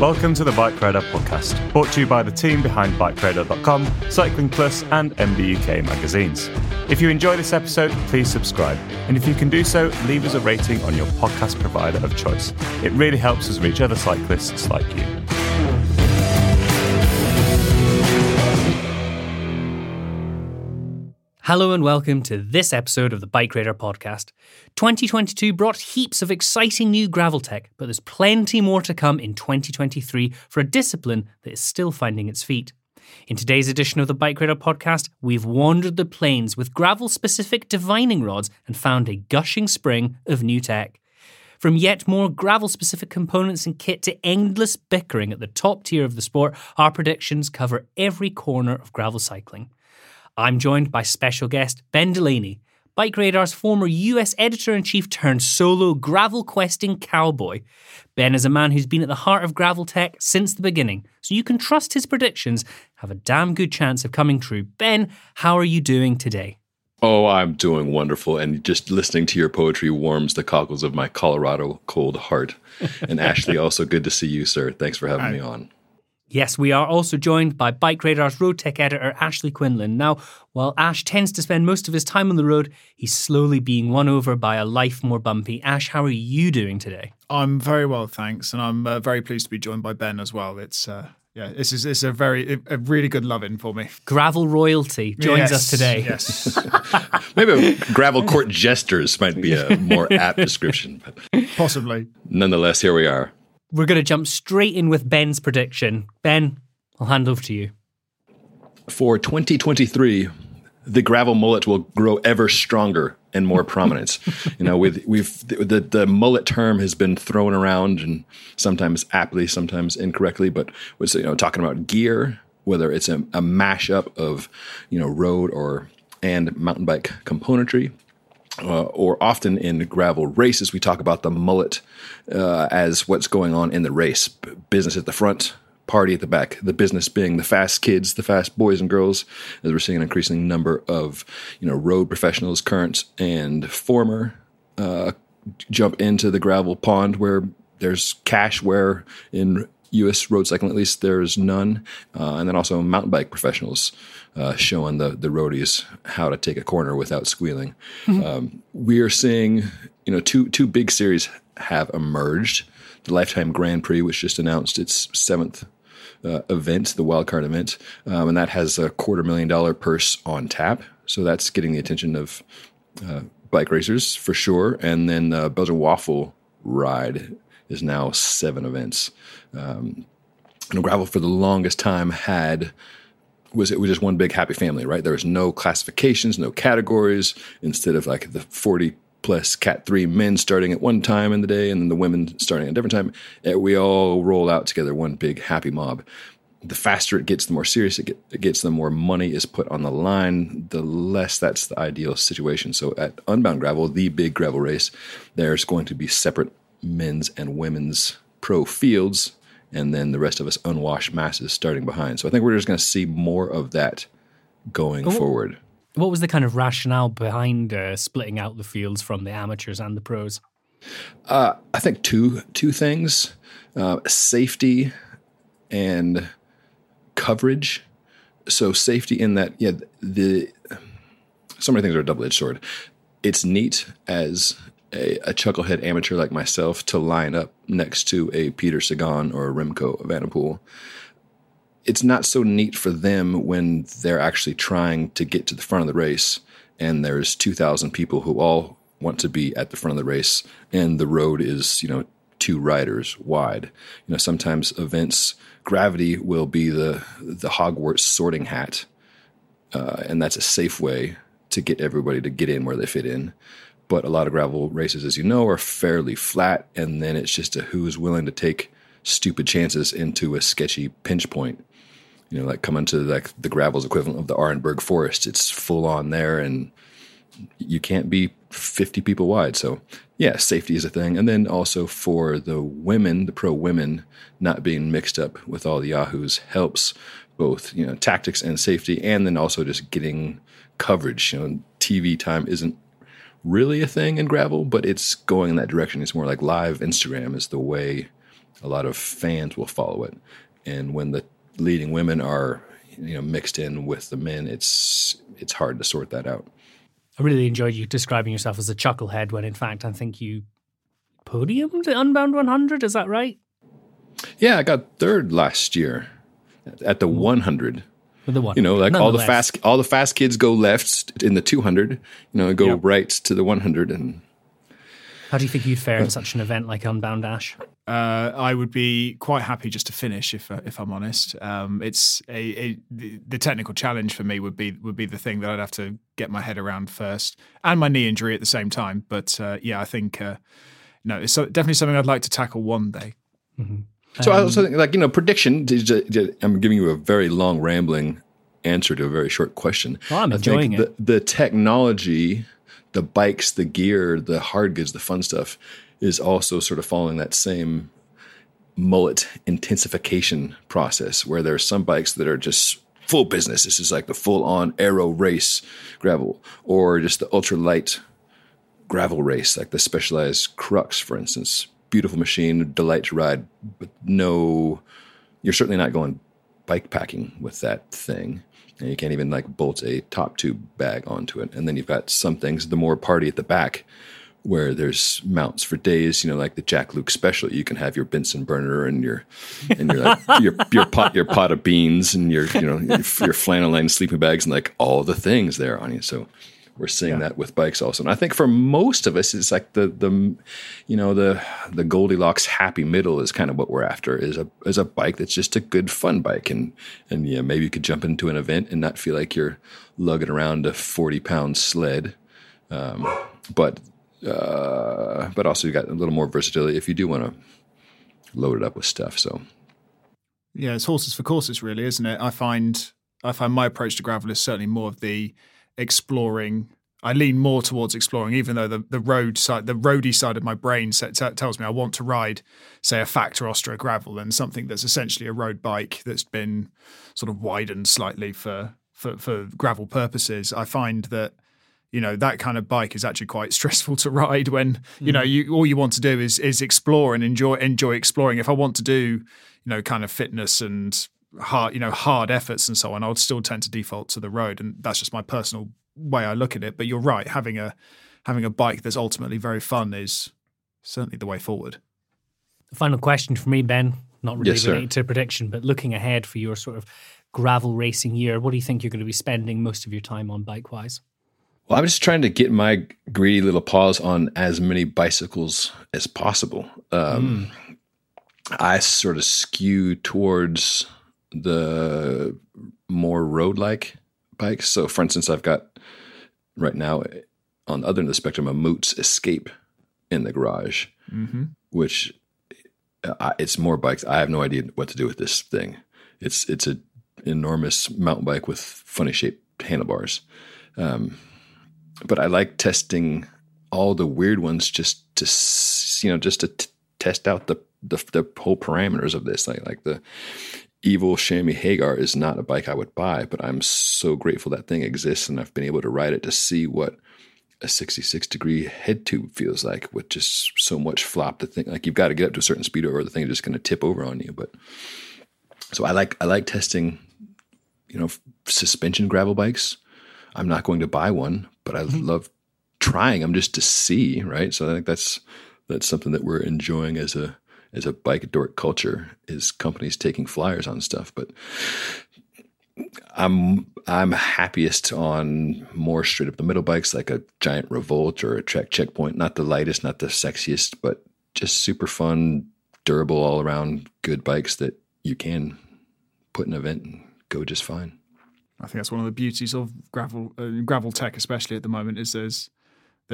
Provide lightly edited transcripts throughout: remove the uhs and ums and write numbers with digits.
Welcome to the BikeRadar podcast, brought to you by the team behind BikeRadar.com, Cycling Plus and MBUK magazines. If you enjoy this episode, please subscribe. And if you can do so, leave us a rating on your podcast provider of choice. It really helps us reach other cyclists like you. Hello and welcome to this episode of the BikeRadar podcast. 2022 brought heaps of exciting new gravel tech, but there's plenty more to come in 2023 for a discipline that is still finding its feet. In today's edition of the BikeRadar podcast, we've wandered the plains with gravel-specific divining rods and found a gushing spring of new tech. From yet more gravel-specific components and kit to endless bickering at the top tier of the sport, our predictions cover every corner of gravel cycling. I'm joined by special guest Ben Delaney, BikeRadar's former US editor-in-chief turned solo gravel-questing cowboy. Ben is a man who's been at the heart of gravel tech since the beginning, so you can trust his predictions have a damn good chance of coming true. Ben, how are you doing today? Oh, I'm doing wonderful, and just listening to your poetry warms the cockles of my Colorado cold heart. And Ashley, also good to see you, sir. Thanks for having me on. Yes, we are also joined by BikeRadar's road tech editor, Ashley Quinlan. Now, while Ash tends to spend most of his time on the road, he's slowly being won over by a life more bumpy. Ash, how are you doing today? I'm very well, thanks. And I'm very pleased to be joined by Ben as well. It's a really good love-in for me. Gravel royalty joins us today. Yes. Maybe gravel court jesters might be a more apt description. But possibly. Nonetheless, here we are. We're going to jump straight in with Ben's prediction. Ben, I'll hand over to you. For 2023, the gravel mullet will grow ever stronger and more prominence. The mullet term has been thrown around, and sometimes aptly, sometimes incorrectly. But talking about gear, whether it's a mashup of road and mountain bike componentry. Or often in gravel races, we talk about the mullet as what's going on in the race. Business at the front, party at the back. The business being the fast kids, the fast boys and girls, as we're seeing an increasing number of road professionals, current and former, jump into the gravel pond where there's cash, where in U.S. road cycling, at least, there's none. And then also mountain bike professionals showing the roadies how to take a corner without squealing. Mm-hmm. We are seeing, two big series have emerged. The Lifetime Grand Prix, which just announced its seventh event, the wildcard event. And that has a $250,000 purse on tap. So that's getting the attention of bike racers for sure. And then the Belgian Waffle Ride is now 7 events. and gravel for the longest time had was it was just one big happy family, right? There was no classifications, no categories. Instead of like the 40 plus Cat 3 men starting at one time in the day and then the women starting at a different time, we all roll out together, one big happy mob. The faster it gets, the more serious it gets, the more money is put on the line, the less that's the ideal situation. So at Unbound Gravel, the big gravel race, there's going to be separate men's and women's pro fields, and then the rest of us unwashed masses starting behind. So I think we're just going to see more of that going forward. What was the kind of rationale behind splitting out the fields from the amateurs and the pros? I think two things. Safety and coverage. So safety in that, so many things are a double-edged sword. It's neat as a chucklehead amateur like myself to line up next to a Peter Sagan or a Remco Annapool. It's not so neat for them when they're actually trying to get to the front of the race and there's 2,000 people who all want to be at the front of the race and the road is, 2 riders wide. Sometimes events, gravity will be the Hogwarts sorting hat, and that's a safe way to get everybody to get in where they fit in. But a lot of gravel races, as you know, are fairly flat, and then it's just who's willing to take stupid chances into a sketchy pinch point. Like coming to like the gravel's equivalent of the Arenberg Forest. It's full on there, and you can't be 50 people wide. So yeah, safety is a thing. And then also for the women, the pro women, not being mixed up with all the yahoos helps both, tactics and safety, and then also just getting coverage. TV time isn't really a thing in gravel, but it's going in that direction. It's more like live Instagram is the way a lot of fans will follow it. And when the leading women are, mixed in with the men, it's hard to sort that out. I really enjoyed you describing yourself as a chucklehead when, in fact, I think you podiumed at Unbound 100. Is that right? Yeah, I got third last year at the 100. The one. Like all the fast kids go left in the 200, go right to the 100. And how do you think you'd fare in such an event like Unbound Ash? I would be quite happy just to finish, if I'm honest. It's the technical challenge for me would be the thing that I'd have to get my head around first, and my knee injury at the same time. But I think it's definitely something I'd like to tackle one day. Mm-hmm. So I also think, prediction, I'm giving you a very long, rambling answer to a very short question. Well, I'm enjoying it. The technology, the bikes, the gear, the hard goods, the fun stuff is also sort of following that same mullet intensification process where there are some bikes that are just full business. This is like the full-on aero race gravel, or just the ultralight gravel race, like the Specialized Crux, for instance. Beautiful machine, delight to ride, but no, you're certainly not going bike packing with that thing. And you can't even like bolt a top tube bag onto it. And then you've got some things, the more party at the back, where there's mounts for days, like the Jack Luke special, you can have your Benson burner and your pot of beans and your flannel lined sleeping bags and like all the things there on you. So we're seeing that with bikes also. And I think for most of us, it's like the Goldilocks happy middle is kind of what we're after, is a bike that's just a good fun bike. And yeah, maybe you could jump into an event and not feel like you're lugging around a 40-pound sled. But also you got a little more versatility if you do want to load it up with stuff. So yeah, it's horses for courses really, isn't it? I find my approach to gravel is certainly more of the exploring. I lean more towards exploring, even though the roady side of my brain tells me I want to ride, say, a Factor Ostrea gravel and something that's essentially a road bike that's been sort of widened slightly for gravel purposes. I find that that kind of bike is actually quite stressful to ride when all you want to do is explore and enjoy exploring. If I want to do kind of fitness and hard efforts and so on, I would still tend to default to the road, and that's just my personal way I look at it. But you're right, having a bike that's ultimately very fun is certainly the way forward. The final question for me, Ben, not really related to prediction, but looking ahead for your sort of gravel racing year, what do you think you're going to be spending most of your time on bike-wise? Well, I'm just trying to get my greedy little paws on as many bicycles as possible. I sort of skew towards the more road-like bikes. So, for instance, I've got right now on the other end of the spectrum a Moots Escape in the garage, which it's more bikes. I have no idea what to do with this thing. It's an enormous mountain bike with funny shaped handlebars. But I like testing all the weird ones just to, you know, just to test out the whole parameters of this. Like the Evil Shammy Hagar is not a bike I would buy, but I'm so grateful that thing exists and I've been able to ride it to see what a 66 degree head tube feels like with just so much flop. The thing, like, you've got to get up to a certain speed or the thing is just going to tip over on you. But so I like testing, you know, suspension gravel bikes. I'm not going to buy one, but I love trying them just to see, right? So I think that's something that we're enjoying as a bike dork culture, is companies taking flyers on stuff. But I'm happiest on more straight up the middle bikes, like a Giant Revolt or a Trek Checkpoint. Not the lightest, not the sexiest, but just super fun, durable, all around good bikes that you can put in an event and go just fine. I think that's one of the beauties of gravel tech, especially at the moment, is there's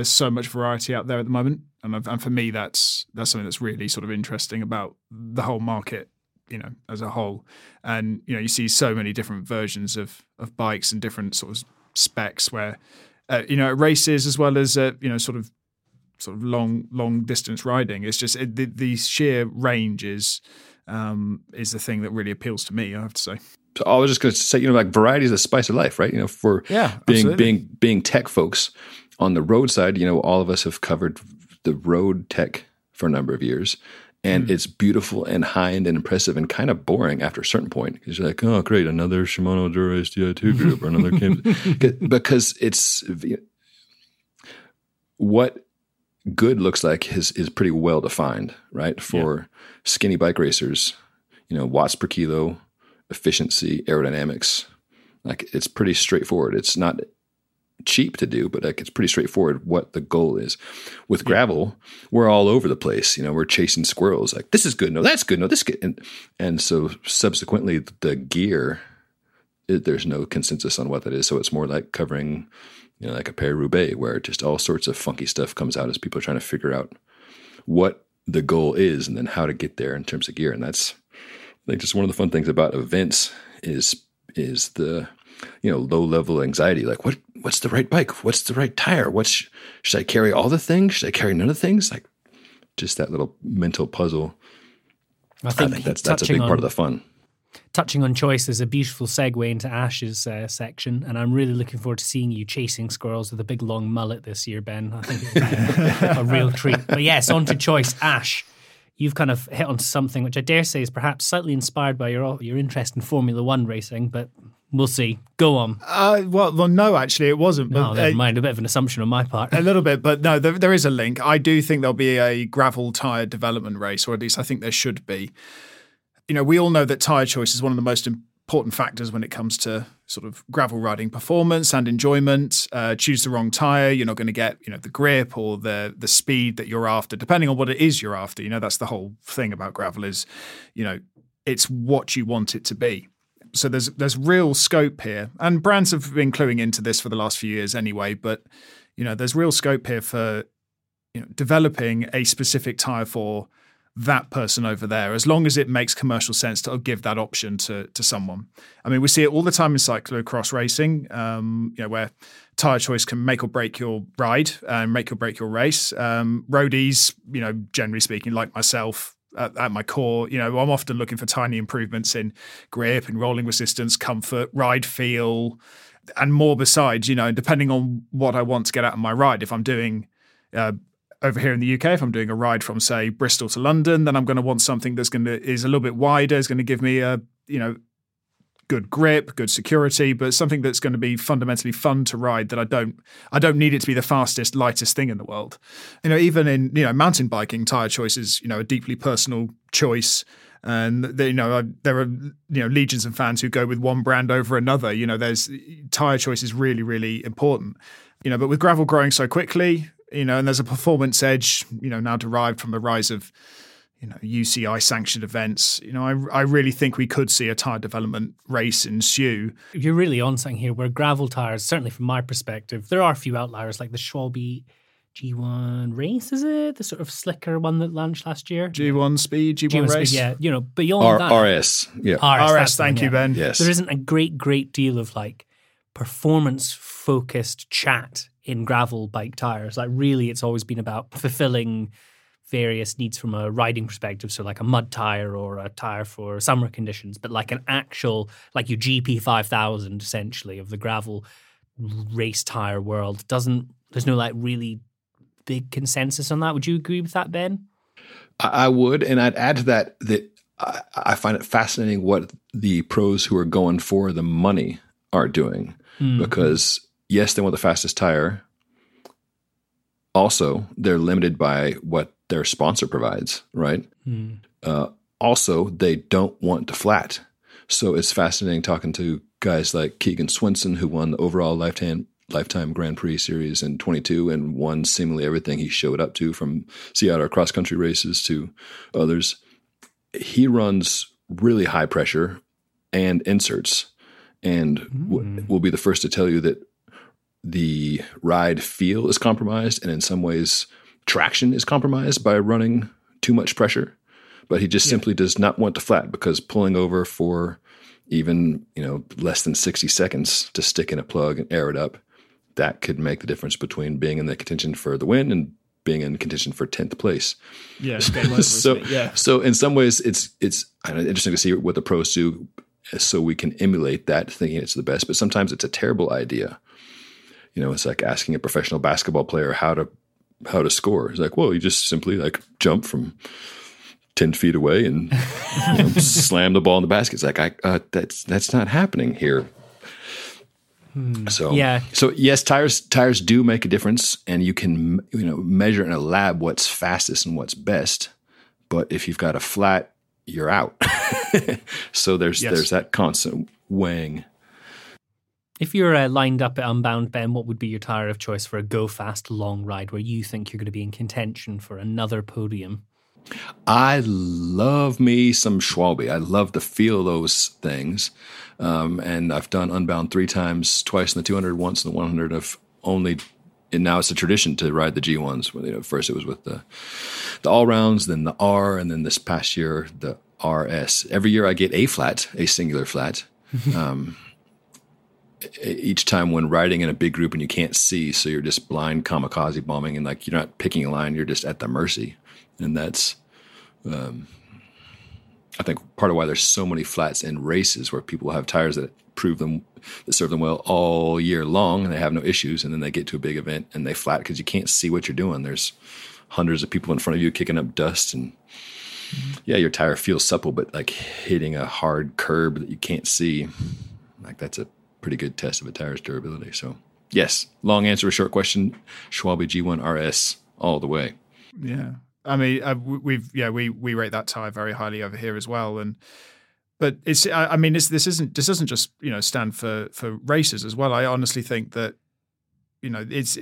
so much variety out there at the moment, and for me, that's something that's really sort of interesting about the whole market, you know, as a whole. And you know, you see so many different versions of bikes and different sort of specs, where you know, at races as well as you know, sort of long distance riding. It's just the sheer range is the thing that really appeals to me, I have to say. So I was just going to say, you know, like, variety is the spice of life, right? You know, for being tech folks on the road side, you know, all of us have covered the road tech for a number of years, and it's beautiful and high end and impressive and kind of boring after a certain point, because you're like, oh, great, another Shimano Dura SDI2 group or another Kim, because it's what good looks like is pretty well defined, right? For skinny bike racers, you know, watts per kilo, efficiency, aerodynamics, like, it's pretty straightforward. It's not cheap to do, but like, it's pretty straightforward what the goal is. With gravel, we're all over the place. You know, we're chasing squirrels. Like, this is good. No, that's good. No, this is good. And so subsequently, the gear, there's no consensus on what that is. So it's more like covering, you know, like a Paris-Roubaix, where just all sorts of funky stuff comes out as people are trying to figure out what the goal is and then how to get there in terms of gear. And that's, I think, just one of the fun things about events is the, you know, low level anxiety. Like, what's the right bike? What's the right tire? Should I carry all the things? Should I carry none of the things? Like, just that little mental puzzle. I think that's a big part of the fun. Touching on choice is a beautiful segue into Ash's section, and I'm really looking forward to seeing you chasing squirrels with a big long mullet this year, Ben. I think it's a real treat. But yes, on to choice. Ash, you've kind of hit on something which I dare say is perhaps slightly inspired by your interest in Formula One racing, but we'll see. Go on. Well, no, actually, it wasn't. But, never mind. A bit of an assumption on my part. A little bit, but no, there is a link. I do think there'll be a gravel tyre development race, or at least I think there should be. You know, we all know that tyre choice is one of the most important factors when it comes to sort of gravel riding performance and enjoyment. Choose the wrong tyre, you're not going to get, you know, the grip or the speed that you're after, depending on what it is you're after. You know, that's the whole thing about gravel is, you know, it's what you want it to be. So there's real scope here, and brands have been cluing into this for the last few years anyway, but, you know, there's real scope here for, you know, developing a specific tyre for that person over there, as long as it makes commercial sense to give that option to someone. I mean, we see it all the time in cyclocross racing, you know, where tyre choice can make or break your ride and make or break your race. Roadies, you know, generally speaking, like myself, at my core, you know, I'm often looking for tiny improvements in grip and rolling resistance, comfort, ride feel, and more besides, you know, depending on what I want to get out of my ride. If I'm doing over here in the UK, if I'm doing a ride from, say, Bristol to London, then I'm going to want something that's is a little bit wider, is going to give me a, you know, good grip, good security, but something that's going to be fundamentally fun to ride. That I don't need it to be the fastest, lightest thing in the world. You know, even in, you know, mountain biking, tire choice is, you know, a deeply personal choice, and they, you know, there are, you know, legions of fans who go with one brand over another. You know, there's tire choice is really, really important. You know, but with gravel growing so quickly, you know, and there's a performance edge, you know, now derived from the rise of, you know, UCI sanctioned events. You know, I really think we could see a tyre development race ensue. You're really on something here where gravel tyres, certainly from my perspective, there are a few outliers like the Schwalbe G1 race, is it? The sort of slicker one that launched last year? G1 Speed, G1 race? Speed, yeah, you know, beyond that. RS, yeah. RS, thank you, Ben. Yes. There isn't a great deal of like performance-focused chat in gravel bike tyres. Like really, it's always been about fulfilling various needs from a riding perspective, so like a mud tyre or a tyre for summer conditions, but like an actual, like your GP 5000 essentially of the gravel race tyre world doesn't, there's no like really big consensus on that. Would you agree with that, Ben? I would, and I'd add to that that I find it fascinating what the pros who are going for the money are doing, because yes, they want the fastest tire. Also, they're limited by what their sponsor provides, right? Also, they don't want to flat. So it's fascinating talking to guys like Keegan Swenson, who won the overall Lifetime Grand Prix series in 22 and won seemingly everything he showed up to, from Seattle cross-country races to others. He runs really high pressure and inserts, and will be the first to tell you that the ride feel is compromised, and in some ways traction is compromised by running too much pressure. But he just simply does not want to flat, because pulling over for even, you know, less than 60 seconds to stick in a plug and air it up, that could make the difference between being in the contention for the win and being in contention for 10th place. Yeah. So in some ways it's interesting to see what the pros do, so we can emulate that, thinking it's the best. But sometimes it's a terrible idea. You know, it's like asking a professional basketball player how to score. It's like, well, you just simply like jump from 10 feet away and slam the ball in the basket. It's like, that's not happening here. So yes, tires do make a difference, and you can, you know, measure in a lab what's fastest and what's best. But if you've got a flat, you're out. So there's that constant weighing. If you're lined up at Unbound, Ben, what would be your tyre of choice for a go-fast long ride where you think you're going to be in contention for another podium? I love me some Schwalbe. I love the feel of those things. And I've done Unbound 3 times, twice in the 200, once in the 100. And now it's a tradition to ride the G1s. You know, first it was with the all-rounds, then the R, and then this past year, the RS. Every year I get a flat, a singular flat. Each time when riding in a big group and you can't see, so you're just blind kamikaze bombing, and like you're not picking a line, you're just at the mercy. And that's, I think, part of why there's so many flats in races where people have tires that serve them well all year long, and they have no issues, and then they get to a big event and they flat because you can't see what you're doing. There's hundreds of people in front of you kicking up dust, and yeah, your tire feels supple, but like hitting a hard curb that you can't see, like that's a pretty good test of a tire's durability. So yes, long answer, a short question, Schwalbe G1 RS all the way. Yeah. I mean, we rate that tire very highly over here as well. But it's, I mean, this doesn't just, you know, stand for races as well. I honestly think that, you know, it's,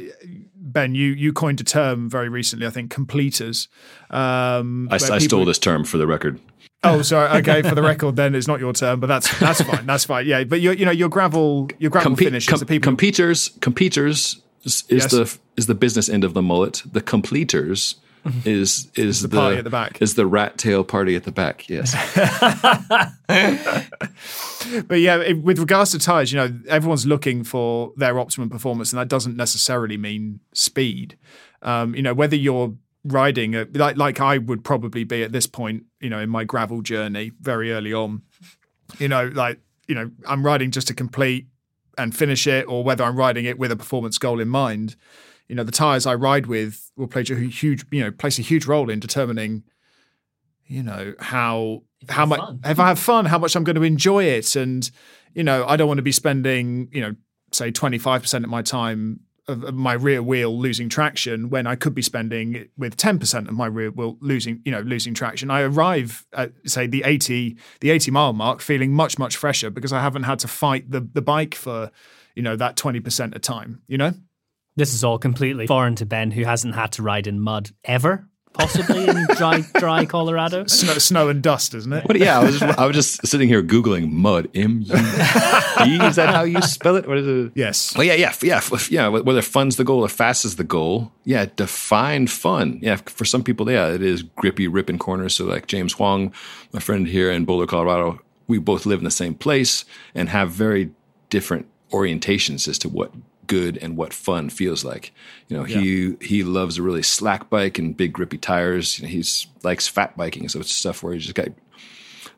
Ben, you coined a term very recently, I think, completers. I stole this term for the record. Oh, sorry. Okay, for the record, then it's not your term, but that's fine. That's fine. Yeah, but your gravel finishes. Completers is the business end of the mullet. The completers is the party at the back. Is the rat tail party at the back? Yes. But yeah, with regards to tires, you know, everyone's looking for their optimum performance, and that doesn't necessarily mean speed. You know, whether you're riding like I would probably be at this point, you know, in my gravel journey very early on, you know, like, you know, I'm riding just to complete and finish it, or whether I'm riding it with a performance goal in mind. You know, the tires I ride with will play a huge role in determining, you know, how much, if I have fun, how much I'm going to enjoy it. And, you know, I don't want to be spending, you know, say 25% of my time of my rear wheel losing traction when I could be spending with 10% of my rear wheel losing traction. I arrive at, say, the 80 mile mark feeling much, much fresher because I haven't had to fight the bike for, you know, that 20% of time, you know? This is all completely foreign to Ben, who hasn't had to ride in mud ever. possibly in dry Colorado. Snow and dust, isn't it? But yeah, I was just sitting here Googling mud. M-U-D. Is that how you spell it? What is it? Yes. Well, yeah. Whether fun's the goal or fast is the goal. Yeah, define fun. Yeah, for some people, yeah, it is grippy, ripping corners. So like James Huang, my friend here in Boulder, Colorado, we both live in the same place and have very different orientations as to what good and what fun feels like. You know, he loves a really slack bike and big grippy tires. You know, he likes fat biking, so it's stuff where he's just got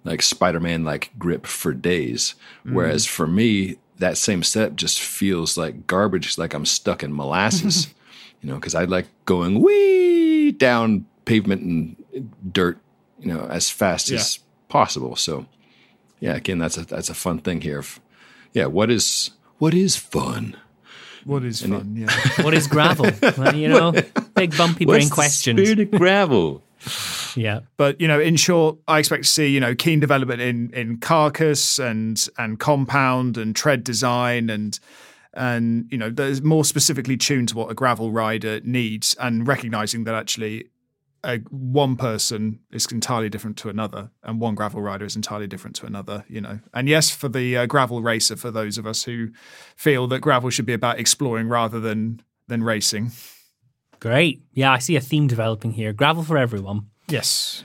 like Spider-Man like grip for days. Mm. Whereas for me, that same setup just feels like garbage, like I'm stuck in molasses. You know, because I like going wee down pavement and dirt, you know, as fast as possible. So yeah, again, that's a fun thing here. Yeah, what is fun? What is fun? Yeah. What is gravel? Well, you know, big bumpy brain questions. What's the spirit of gravel? Yeah, but you know, in short, I expect to see, you know, keen development in carcass and compound and tread design and you know, there's more specifically tuned to what a gravel rider needs and recognizing that actually one person is entirely different to another and one gravel rider is entirely different to another, you know. And yes, for the gravel racer, for those of us who feel that gravel should be about exploring rather than racing. Great. Yeah, I see a theme developing here. Gravel for everyone. Yes.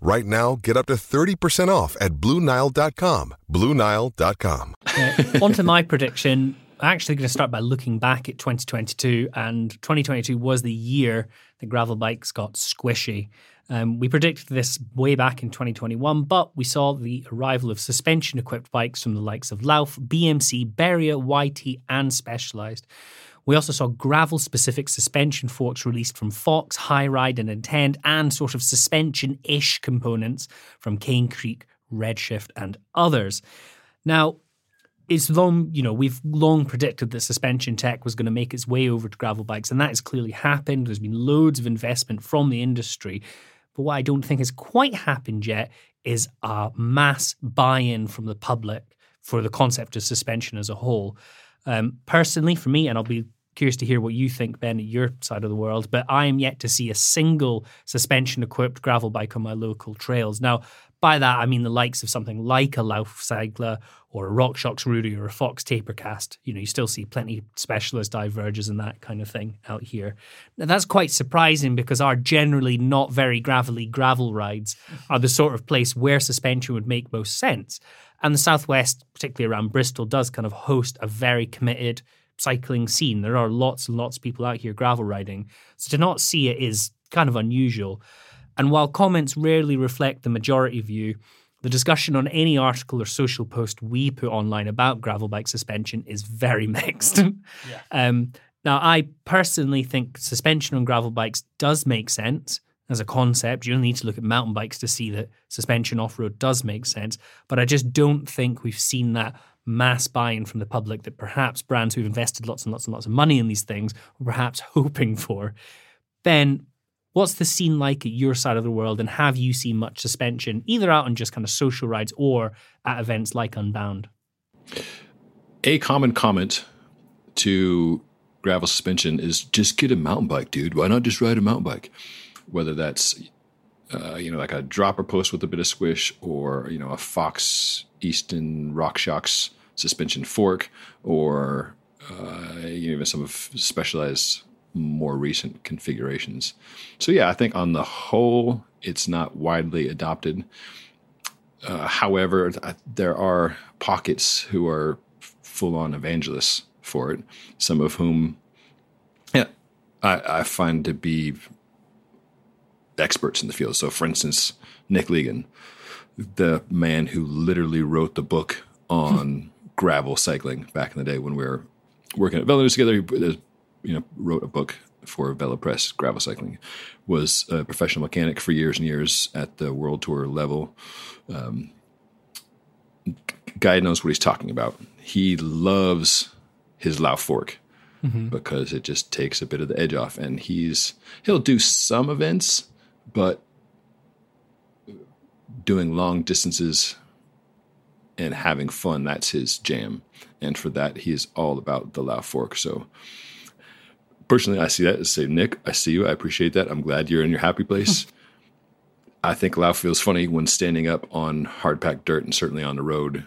Right now, get up to 30% off at BlueNile.com. BlueNile.com. On to my prediction. I'm actually going to start by looking back at 2022, and 2022 was the year the gravel bikes got squishy. We predicted this way back in 2021, but we saw the arrival of suspension-equipped bikes from the likes of Lauf, BMC, Barrier, YT, and Specialized. We also saw gravel-specific suspension forks released from Fox, High-Ride and Intend, and sort of suspension-ish components from Cane Creek, Redshift, and others. Now, it's long, you know, we've long predicted that suspension tech was going to make its way over to gravel bikes, and that has clearly happened. There's been loads of investment from the industry. But what I don't think has quite happened yet is a mass buy-in from the public for the concept of suspension as a whole. Personally, for me, and I'll be curious to hear what you think, Ben, at your side of the world, but I am yet to see a single suspension-equipped gravel bike on my local trails. Now, by that, I mean the likes of something like a Lauf Segler or a RockShox Rudy or a Fox Tapercast. You know, you still see plenty of Specialized divergers and that kind of thing out here. Now, that's quite surprising because our generally not very gravelly gravel rides are the sort of place where suspension would make most sense. And the Southwest, particularly around Bristol, does kind of host a very committed cycling scene. There are lots and lots of people out here gravel riding. So to not see it is kind of unusual. And while comments rarely reflect the majority view, the discussion on any article or social post we put online about gravel bike suspension is very mixed. Yeah. Now, I personally think suspension on gravel bikes does make sense as a concept. You only need to look at mountain bikes to see that suspension off-road does make sense. But I just don't think we've seen that mass buy-in from the public that perhaps brands who've invested lots and lots and lots of money in these things were perhaps hoping for. Ben, What's the scene like at your side of the world, and have you seen much suspension, either out on just kind of social rides or at events like Unbound? A common comment to gravel suspension is just get a mountain bike, dude. Why not just ride a mountain bike? Whether that's, like a dropper post with a bit of squish, or, a Fox Easton RockShox suspension fork, or even some of Specialized more recent configurations. So yeah, I think on the whole, it's not widely adopted. However, there are pockets who are full-on evangelists for it, some of whom I find to be experts in the field. So for instance, Nick Ligon, the man who literally wrote the book on gravel cycling back in the day when we were working at Velo together, wrote a book for VeloPress gravel cycling, was a professional mechanic for years and years at the World Tour level. Guy knows what he's talking about. He loves his Lauf fork because it just takes a bit of the edge off, and he'll do some events, but doing long distances and having fun, that's his jam. And for that, he is all about the Lauf fork. So personally, I see that and say, Nick, I see you. I appreciate that. I'm glad you're in your happy place. I think Lauf feels funny when standing up on hard-packed dirt and certainly on the road.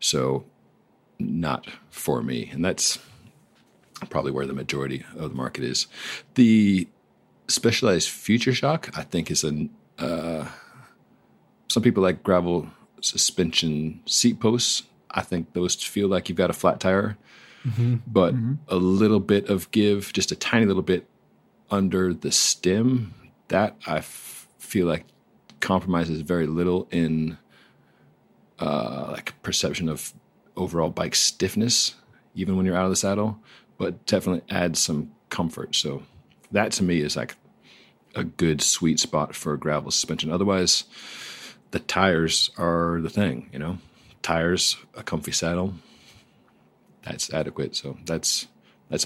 So not for me. And that's probably where the majority of the market is. The Specialized Future Shock, I think, is some people like gravel suspension seat posts. I think those feel like you've got a flat tire. But a little bit of give, just a tiny little bit under the stem, that I feel like compromises very little in perception of overall bike stiffness, even when you're out of the saddle, but definitely adds some comfort. So that to me is like a good sweet spot for gravel suspension. Otherwise, the tires are the thing, tires, a comfy saddle. That's adequate. So that's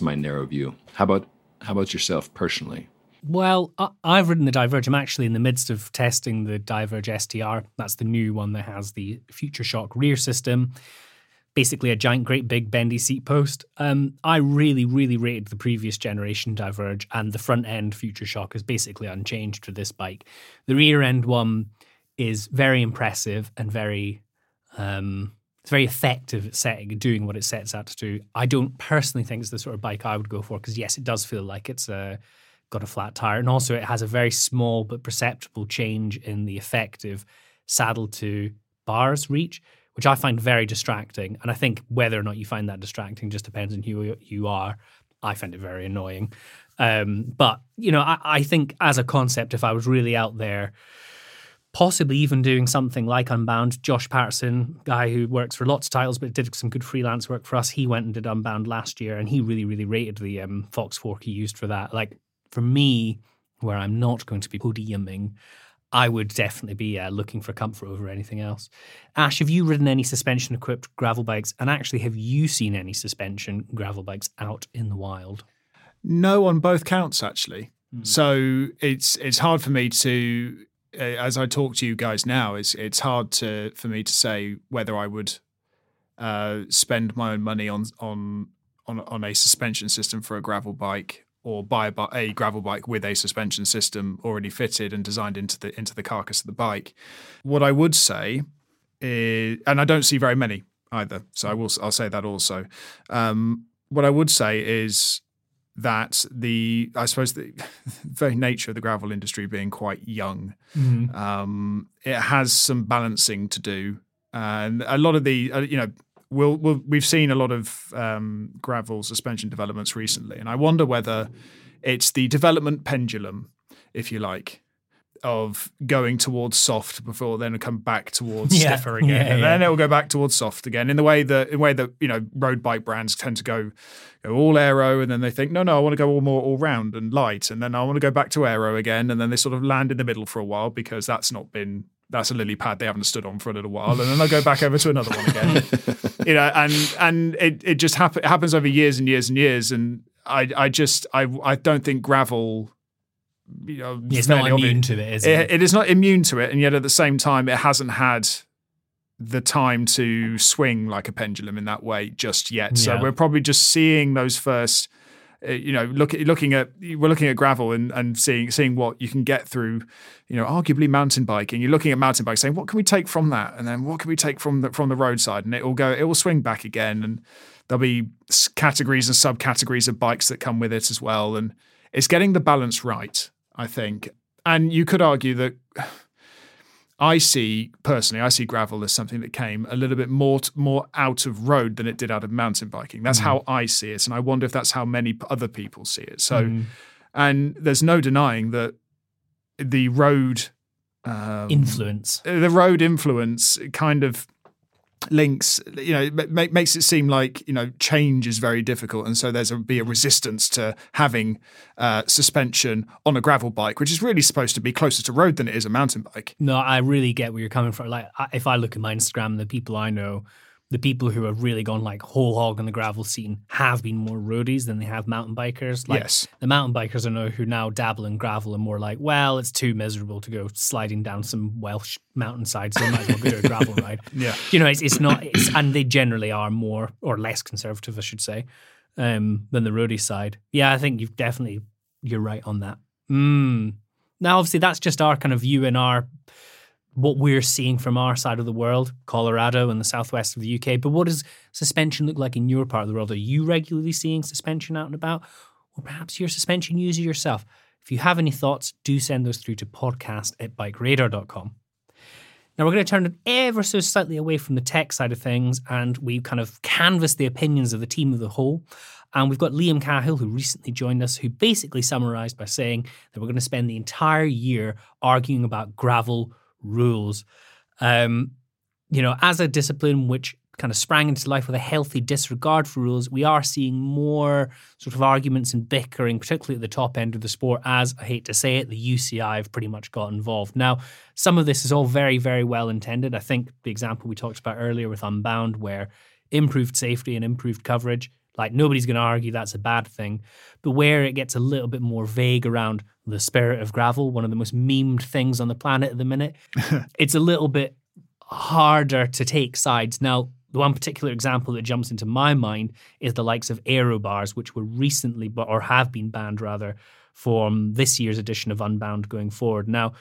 my narrow view. How about yourself personally? Well, I've ridden the Diverge. I'm actually in the midst of testing the Diverge STR. That's the new one that has the Future Shock rear system. Basically a giant, great big bendy seat post. I really, really rated the previous generation Diverge, and the front end Future Shock is basically unchanged for this bike. The rear end one is very impressive and very... it's very effective at doing what it sets out to do. I don't personally think it's the sort of bike I would go for, because yes, it does feel like it's got a flat tire, and also it has a very small but perceptible change in the effective saddle to bars reach, which I find very distracting. And I think whether or not you find that distracting just depends on who you are. I find it very annoying. I think as a concept, if I was really out there, possibly even doing something like Unbound. Josh Patterson, guy who works for lots of titles but did some good freelance work for us, he went and did Unbound last year, and he really, really rated the Fox fork he used for that. Like, for me, where I'm not going to be podiuming, I would definitely be looking for comfort over anything else. Ash, have you ridden any suspension-equipped gravel bikes? And actually, have you seen any suspension gravel bikes out in the wild? No, on both counts, actually. So it's hard for me to... As I talk to you guys now, it's hard for me to say whether I would spend my own money on a suspension system for a gravel bike, or buy a gravel bike with a suspension system already fitted and designed into the carcass of the bike. What I would say is, and I don't see very many either, so I'll say that also. What I would say is that the very nature of the gravel industry being quite young, it has some balancing to do, and a lot of the we've seen a lot of gravel suspension developments recently, and I wonder whether it's the development pendulum, if you like, of going towards soft before then come back towards stiffer again, and then it'll go back towards soft again, in the way that road bike brands tend to go all aero, and then they think no, I want to go all more all round and light, and then I want to go back to aero again, and then they sort of land in the middle for a while because that's a lily pad they haven't stood on for a little while, and then they'll go back over to another one again, and it just happens over years and years and years, and I don't think gravel you know, it's not immune to it, is it? It is not immune to it, and yet at the same time, it hasn't had the time to swing like a pendulum in that way just yet. Yeah. So we're probably just seeing those first. You know, we're looking at gravel and seeing what you can get through, you know, arguably mountain biking. You're looking at mountain bike saying, what can we take from that? And then what can we take from the roadside? And it will swing back again. And there'll be categories and subcategories of bikes that come with it as well. And it's getting the balance right, I think. And you could argue that I see gravel as something that came a little bit more out of road than it did out of mountain biking. That's how I see it. And I wonder if that's how many other people see it. So, and there's no denying that the road... influence. The road influence kind of links, you know, makes it seem like, you know, change is very difficult. And so there's be a resistance to having suspension on a gravel bike, which is really supposed to be closer to road than it is a mountain bike. No, I really get where you're coming from. Like, if I look at my Instagram, the people I know, the people who have really gone like whole hog on the gravel scene have been more roadies than they have mountain bikers. Like, yes. The mountain bikers I know who now dabble in gravel are more like, well, it's too miserable to go sliding down some Welsh mountainside, so I might as well go to a gravel ride. Yeah. You know, it's not, and they generally are more or less conservative, I should say, than the roadie side. Yeah, I think you're right on that. Now, obviously, that's just our kind of view and our... what we're seeing from our side of the world, Colorado and the southwest of the UK. But what does suspension look like in your part of the world? Are you regularly seeing suspension out and about? Or perhaps you're a suspension user yourself. If you have any thoughts, do send those through to podcast@bikeradar.com. Now, we're going to turn it ever so slightly away from the tech side of things, and we kind of canvassed the opinions of the team of the whole. And we've got Liam Cahill, who recently joined us, who basically summarised by saying that we're going to spend the entire year arguing about gravel rules. You know, as a discipline which kind of sprang into life with a healthy disregard for rules, we are seeing more sort of arguments and bickering, particularly at the top end of the sport, as, I hate to say it, the UCI have pretty much got involved. Now, some of this is all very, very well intended. I think the example we talked about earlier with Unbound, where improved safety and improved coverage, like, nobody's going to argue that's a bad thing. But where it gets a little bit more vague around the spirit of gravel, one of the most memed things on the planet at the minute, it's a little bit harder to take sides. Now, the one particular example that jumps into my mind is the likes of aero bars, which were recently, or have been banned rather, from this year's edition of Unbound going forward. Now,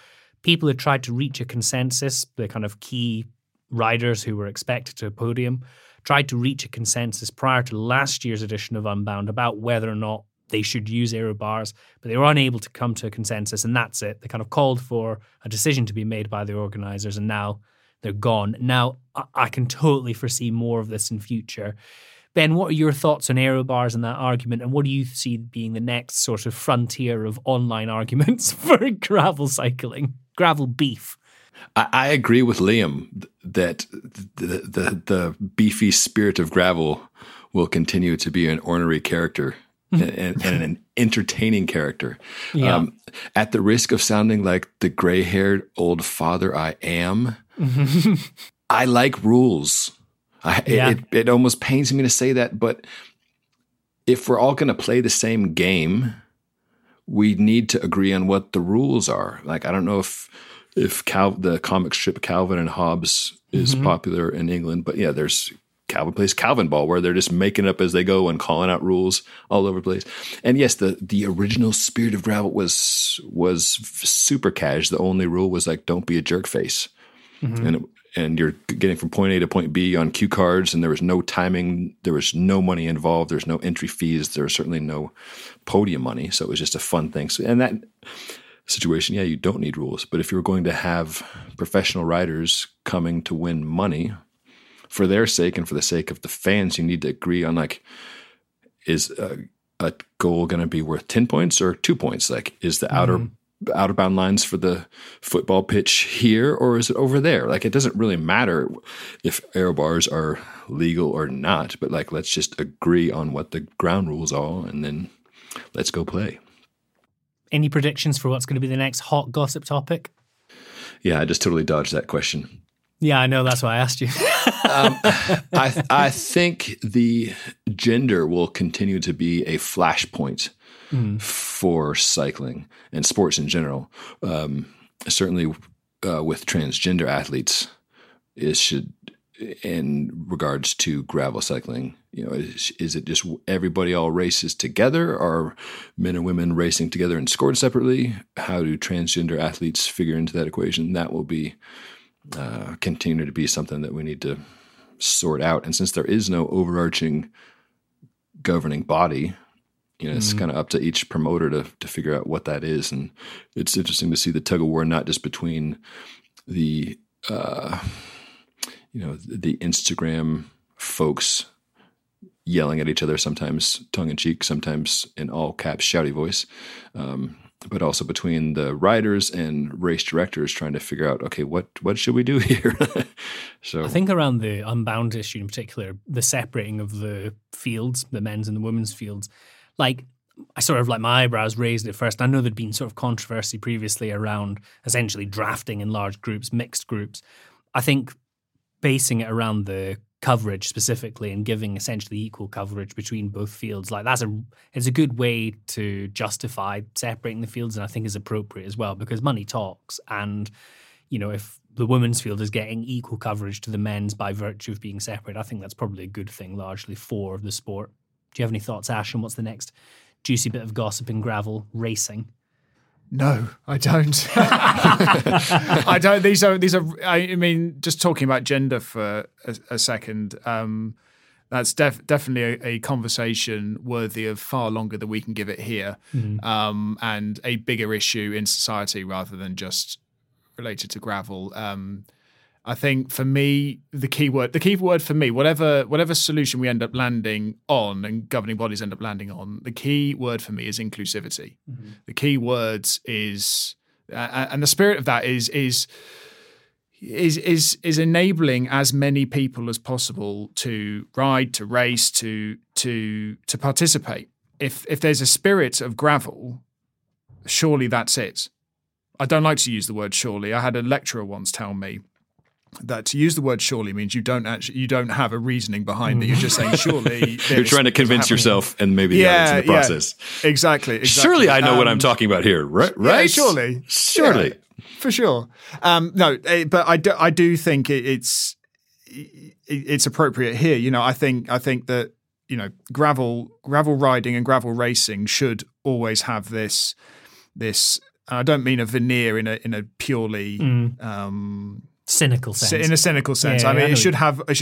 people have tried to reach a consensus, the kind of key riders who were expected to a podium, tried to reach a consensus prior to last year's edition of Unbound about whether or not they should use aero bars, but they were unable to come to a consensus, and that's it. They kind of called for a decision to be made by the organisers, and now they're gone. Now, I can totally foresee more of this in future. Ben, what are your thoughts on aero bars and that argument, and what do you see being the next sort of frontier of online arguments for gravel cycling, gravel beef? I agree with Liam that the beefy spirit of gravel will continue to be an ornery character and an entertaining character. Yeah. At the risk of sounding like the gray-haired old father I am, I like rules. It almost pains me to say that, but if we're all going to play the same game, we need to agree on what the rules are. Like, I don't know if the comic strip Calvin and Hobbes is popular in England, but yeah, there's Calvin Plays Calvin Ball, where they're just making up as they go and calling out rules all over the place. And yes, the original spirit of gravel was super cash. The only rule was like, don't be a jerk face. And you're getting from point A to point B on cue cards, and there was no timing. There was no money involved. There's no entry fees. There was certainly no podium money. So it was just a fun thing. So, and that situation, yeah, you don't need rules. But if you're going to have professional riders coming to win money, for their sake and for the sake of the fans, you need to agree on, like, is a goal going to be worth 10 points or 2 points? Like, is the outer bound lines for the football pitch here, or is it over there? Like, it doesn't really matter if aero bars are legal or not, but like, let's just agree on what the ground rules are, and then let's go play. Any predictions for what's going to be the next hot gossip topic? Yeah, I just totally dodged that question. Yeah, I know. That's why I asked you. I think the gender will continue to be a flashpoint for cycling and sports in general. Certainly with transgender athletes, it should, in regards to gravel cycling, you know, is it just everybody all races together? Are men and women racing together and scored separately? How do transgender athletes figure into that equation? That will be continue to be something that we need to sort out. And since there is no overarching governing body, you know, it's kind of up to each promoter to figure out what that is. And it's interesting to see the tug of war, not just between the you know, the Instagram folks yelling at each other, sometimes tongue in cheek, sometimes in all caps, shouty voice. But also between the riders and race directors trying to figure out, okay, what should we do here? So I think around the Unbound issue in particular, the separating of the fields, the men's and the women's fields, like I sort of like my eyebrows raised at first. I know there'd been sort of controversy previously around essentially drafting in large groups, mixed groups. I think basing it around the coverage specifically and giving essentially equal coverage between both fields, like it's a good way to justify separating the fields, and I think is appropriate as well, because money talks. And you know, if the women's field is getting equal coverage to the men's by virtue of being separate, I think that's probably a good thing largely for the sport. Do you have any thoughts, Ash, on what's the next juicy bit of gossip in gravel racing? No, I don't. I don't. These are. I mean, just talking about gender for a second. That's definitely a conversation worthy of far longer than we can give it here, and a bigger issue in society rather than just related to gravel. I think for me, the key word for me, whatever solution we end up landing on and governing bodies end up landing on, the key word for me is inclusivity. Mm-hmm. The key words is, and the spirit of that is enabling as many people as possible to ride, to race, to participate. If there's a spirit of gravel, surely that's it. I don't like to use the word surely. I had a lecturer once tell me that to use the word surely means you don't have a reasoning behind it. You're just saying surely. You're trying to convince yourself and maybe the audience in the process. Exactly. Surely I know what I'm talking about here, right? Yeah, surely. Yeah, for sure. No, but I do think it's appropriate here. You know, I think that, you know, gravel riding and gravel racing should always have this. I don't mean a veneer in a purely cynical sense. In a cynical sense, yeah, I mean, it should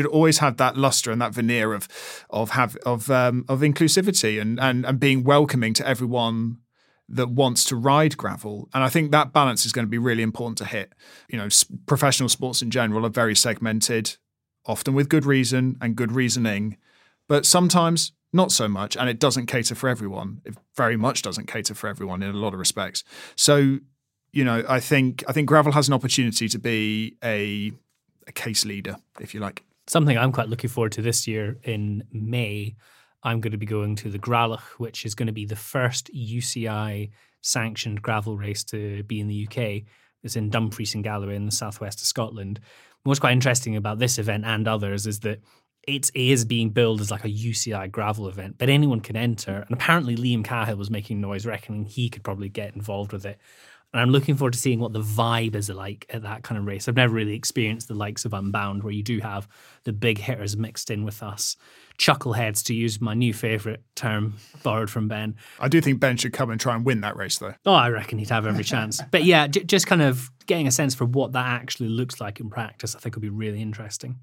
always have that luster and that veneer of inclusivity and being welcoming to everyone that wants to ride gravel. And I think that balance is going to be really important to hit. You know, professional sports in general are very segmented, often with good reason and good reasoning, but sometimes not so much, and it doesn't cater for everyone. It very much doesn't cater for everyone in a lot of respects. So, you know, I think gravel has an opportunity to be a case leader, if you like. Something I'm quite looking forward to this year in May, I'm going to be going to the Gralach, which is going to be the first UCI sanctioned gravel race to be in the UK. It's in Dumfries and Galloway in the southwest of Scotland. What's quite interesting about this event and others is that it is being billed as like a UCI gravel event, but anyone can enter. And apparently Liam Cahill was making noise, reckoning he could probably get involved with it. And I'm looking forward to seeing what the vibe is like at that kind of race. I've never really experienced the likes of Unbound, where you do have the big hitters mixed in with us. Chuckleheads, to use my new favourite term borrowed from Ben. I do think Ben should come and try and win that race, though. Oh, I reckon he'd have every chance. But yeah, just kind of getting a sense for what that actually looks like in practice, I think would be really interesting.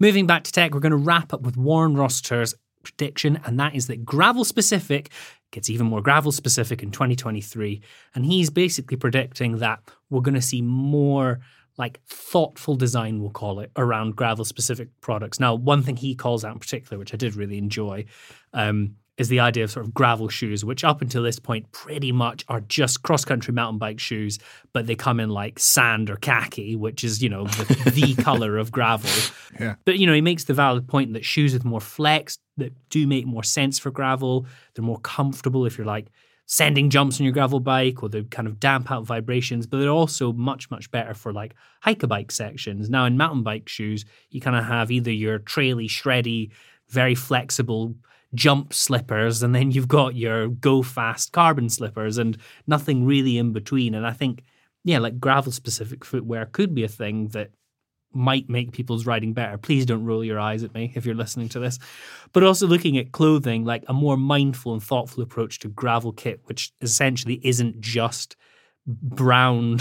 Moving back to tech, we're going to wrap up with Warren Rossiter's prediction, and that is that gravel-specific gets even more gravel-specific in 2023. And he's basically predicting that we're going to see more like thoughtful design, we'll call it, around gravel-specific products. Now, one thing he calls out in particular, which I did really enjoy, is the idea of sort of gravel shoes, which up until this point pretty much are just cross-country mountain bike shoes, but they come in like sand or khaki, which is, you know, the colour of gravel. Yeah. But, you know, he makes the valid point that shoes with more flex that do make more sense for gravel, they're more comfortable if you're like sending jumps on your gravel bike, or they kind of damp out vibrations, but they're also much, much better for like hiker bike sections. Now in mountain bike shoes, you kind of have either your traily, shreddy, very flexible jump slippers, and then you've got your go fast carbon slippers, and nothing really in between. And I think, yeah, like gravel specific footwear could be a thing that might make people's riding better. Please don't roll your eyes at me if you're listening to this. But also looking at clothing, like a more mindful and thoughtful approach to gravel kit, which essentially isn't just brown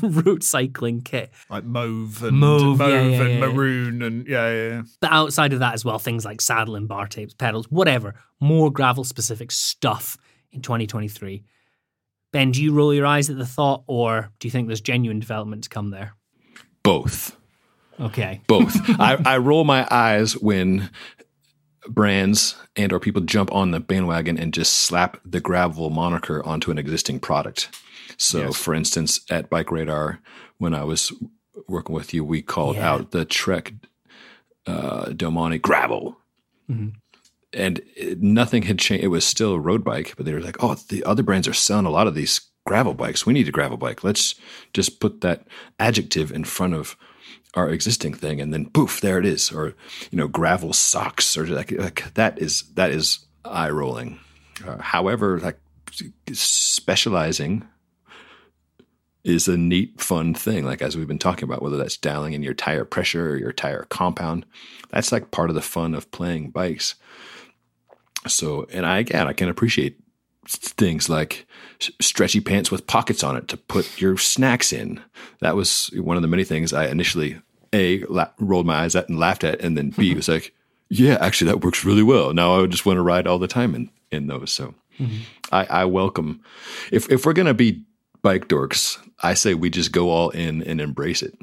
road cycling kit. Like mauve and maroon and yeah. But outside of that as well, things like saddle and bar tapes, pedals, whatever, more gravel specific stuff in 2023. Ben, do you roll your eyes at the thought, or do you think there's genuine development to come there? Both. Okay. Both. I roll my eyes when brands and or people jump on the bandwagon and just slap the gravel moniker onto an existing product. So, yes. For instance, at BikeRadar, when I was working with you, we called out the Trek Domane gravel. Mm-hmm. And nothing had changed. It was still a road bike, but they were like, oh, the other brands are selling a lot of these gravel bikes. We need a gravel bike. Let's just put that adjective in front of our existing thing, and then poof, there it is. Or, you know, gravel socks, or like that is eye rolling. However, like specializing is a neat, fun thing. Like as we've been talking about, whether that's dialing in your tire pressure or your tire compound, that's like part of the fun of playing bikes. So, and I can appreciate things like stretchy pants with pockets on it to put your snacks in. That was one of the many things I initially rolled my eyes at and laughed at, and then B was like, yeah, actually that works really well. Now I would just want to ride all the time in those. So I welcome, if we're going to be bike dorks, I say we just go all in and embrace it.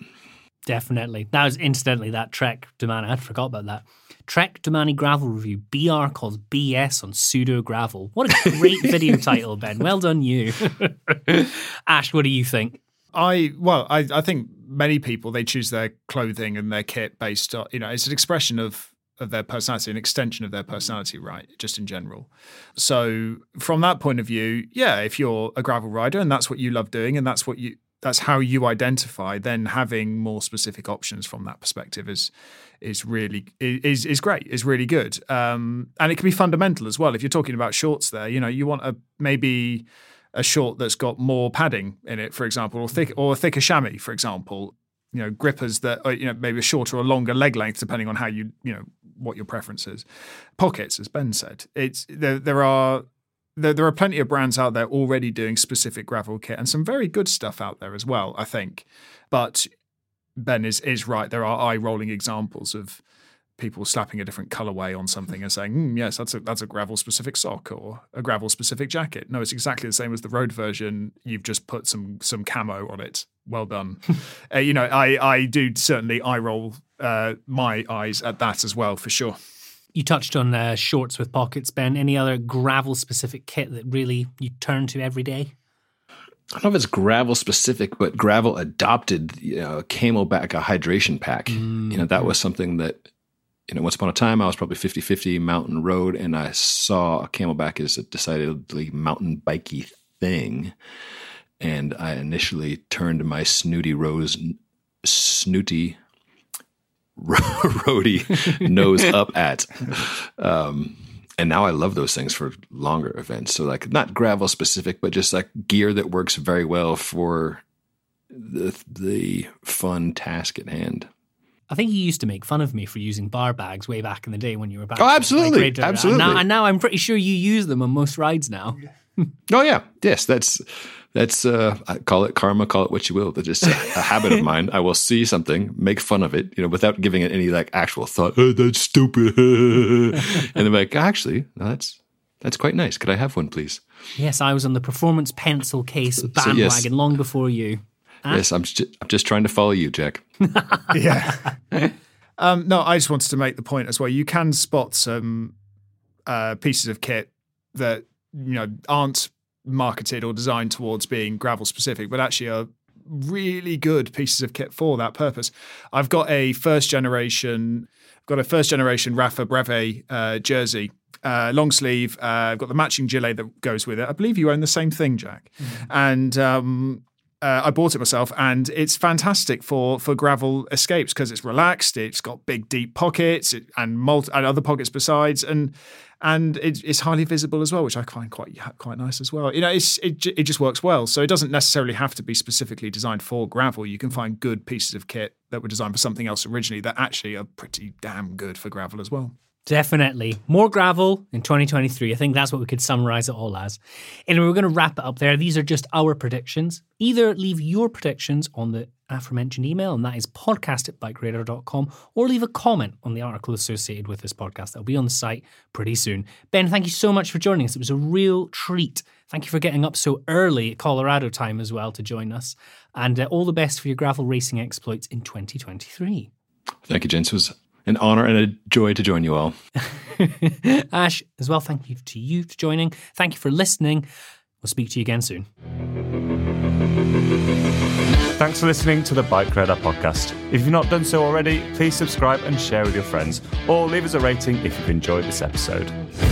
Definitely. That was incidentally that Trek Domane. I forgot about that. Trek Domane gravel review. BR calls BS on pseudo gravel. What a great video title, Ben. Well done, you. Ash, what do you think? I think many people, they choose their clothing and their kit based on, you know, it's an expression of their personality, an extension of their personality, right? Just in general. So from that point of view, yeah, if you're a gravel rider and that's what you love doing and that's how you identify, then having more specific options from that perspective is really great. It's really good. And it can be fundamental as well. If you're talking about shorts there, you know, you want maybe a short that's got more padding in it, for example, or a thicker chamois, for example, you know, grippers that are, you know, maybe a shorter or longer leg length, depending on how you know, what your preference is. Pockets, as Ben said, there are plenty of brands out there already doing specific gravel kit and some very good stuff out there as well, I think. But Ben is right. There are eye-rolling examples of people slapping a different colorway on something and saying, yes, that's a gravel-specific sock or a gravel-specific jacket. No, it's exactly the same as the road version. You've just put some camo on it. Well done. You know, I do certainly eye-roll my eyes at that as well, for sure. You touched on shorts with pockets, Ben. Any other gravel-specific kit that really you turn to every day? I don't know if it's gravel-specific, but gravel adopted, you know, a Camelback, a hydration pack. Mm-hmm. You know, that was something that, you know, once upon a time I was probably 50-50 mountain road, and I saw a Camelback as a decidedly mountain bikey thing. And I initially turned my snooty roadie nose up at. And now I love those things for longer events. So like not gravel specific, but just like gear that works very well for the fun task at hand. I think you used to make fun of me for using bar bags way back in the day when you were back. Oh, absolutely. Absolutely. And now I'm pretty sure you use them on most rides now. Oh yeah. Yes. That's I call it karma, call it what you will. That's just a habit of mine. I will see something, make fun of it, you know, without giving it any like actual thought. Oh, that's stupid. And I'm like, actually, no, that's quite nice. Could I have one, please? Yes, I was on the performance pencil case bandwagon long before you. Yes, I'm just trying to follow you, Jack. Yeah. No, I just wanted to make the point as well. You can spot some pieces of kit that, you know, aren't marketed or designed towards being gravel specific, but actually are really good pieces of kit for that purpose. I've got a first generation Rafa Breve jersey long sleeve. I've got the matching gilet that goes with it. I believe you own the same thing, Jack. Mm-hmm. And I bought it myself, and it's fantastic for gravel escapes because it's relaxed. It's got big, deep pockets and other pockets besides, and it's highly visible as well, which I find quite nice as well. You know, it just works well. So it doesn't necessarily have to be specifically designed for gravel. You can find good pieces of kit that were designed for something else originally that actually are pretty damn good for gravel as well. Definitely. More gravel in 2023. I think that's what we could summarize it all as. And we're going to wrap it up there. These are just our predictions. Either leave your predictions on the aforementioned email, and that is podcast@bikeradar.com, or leave a comment on the article associated with this podcast. That'll be on the site pretty soon. Ben, thank you so much for joining us. It was a real treat. Thank you for getting up so early at Colorado time as well to join us. And all the best for your gravel racing exploits in 2023. Thank you, gents. It was an honor and a joy to join you all. Ash, as well, thank you to you for joining. Thank you for listening. We'll speak to you again soon. Thanks for listening to the Bike Radar podcast. If you've not done so already, please subscribe and share with your friends, or leave us a rating if you've enjoyed this episode.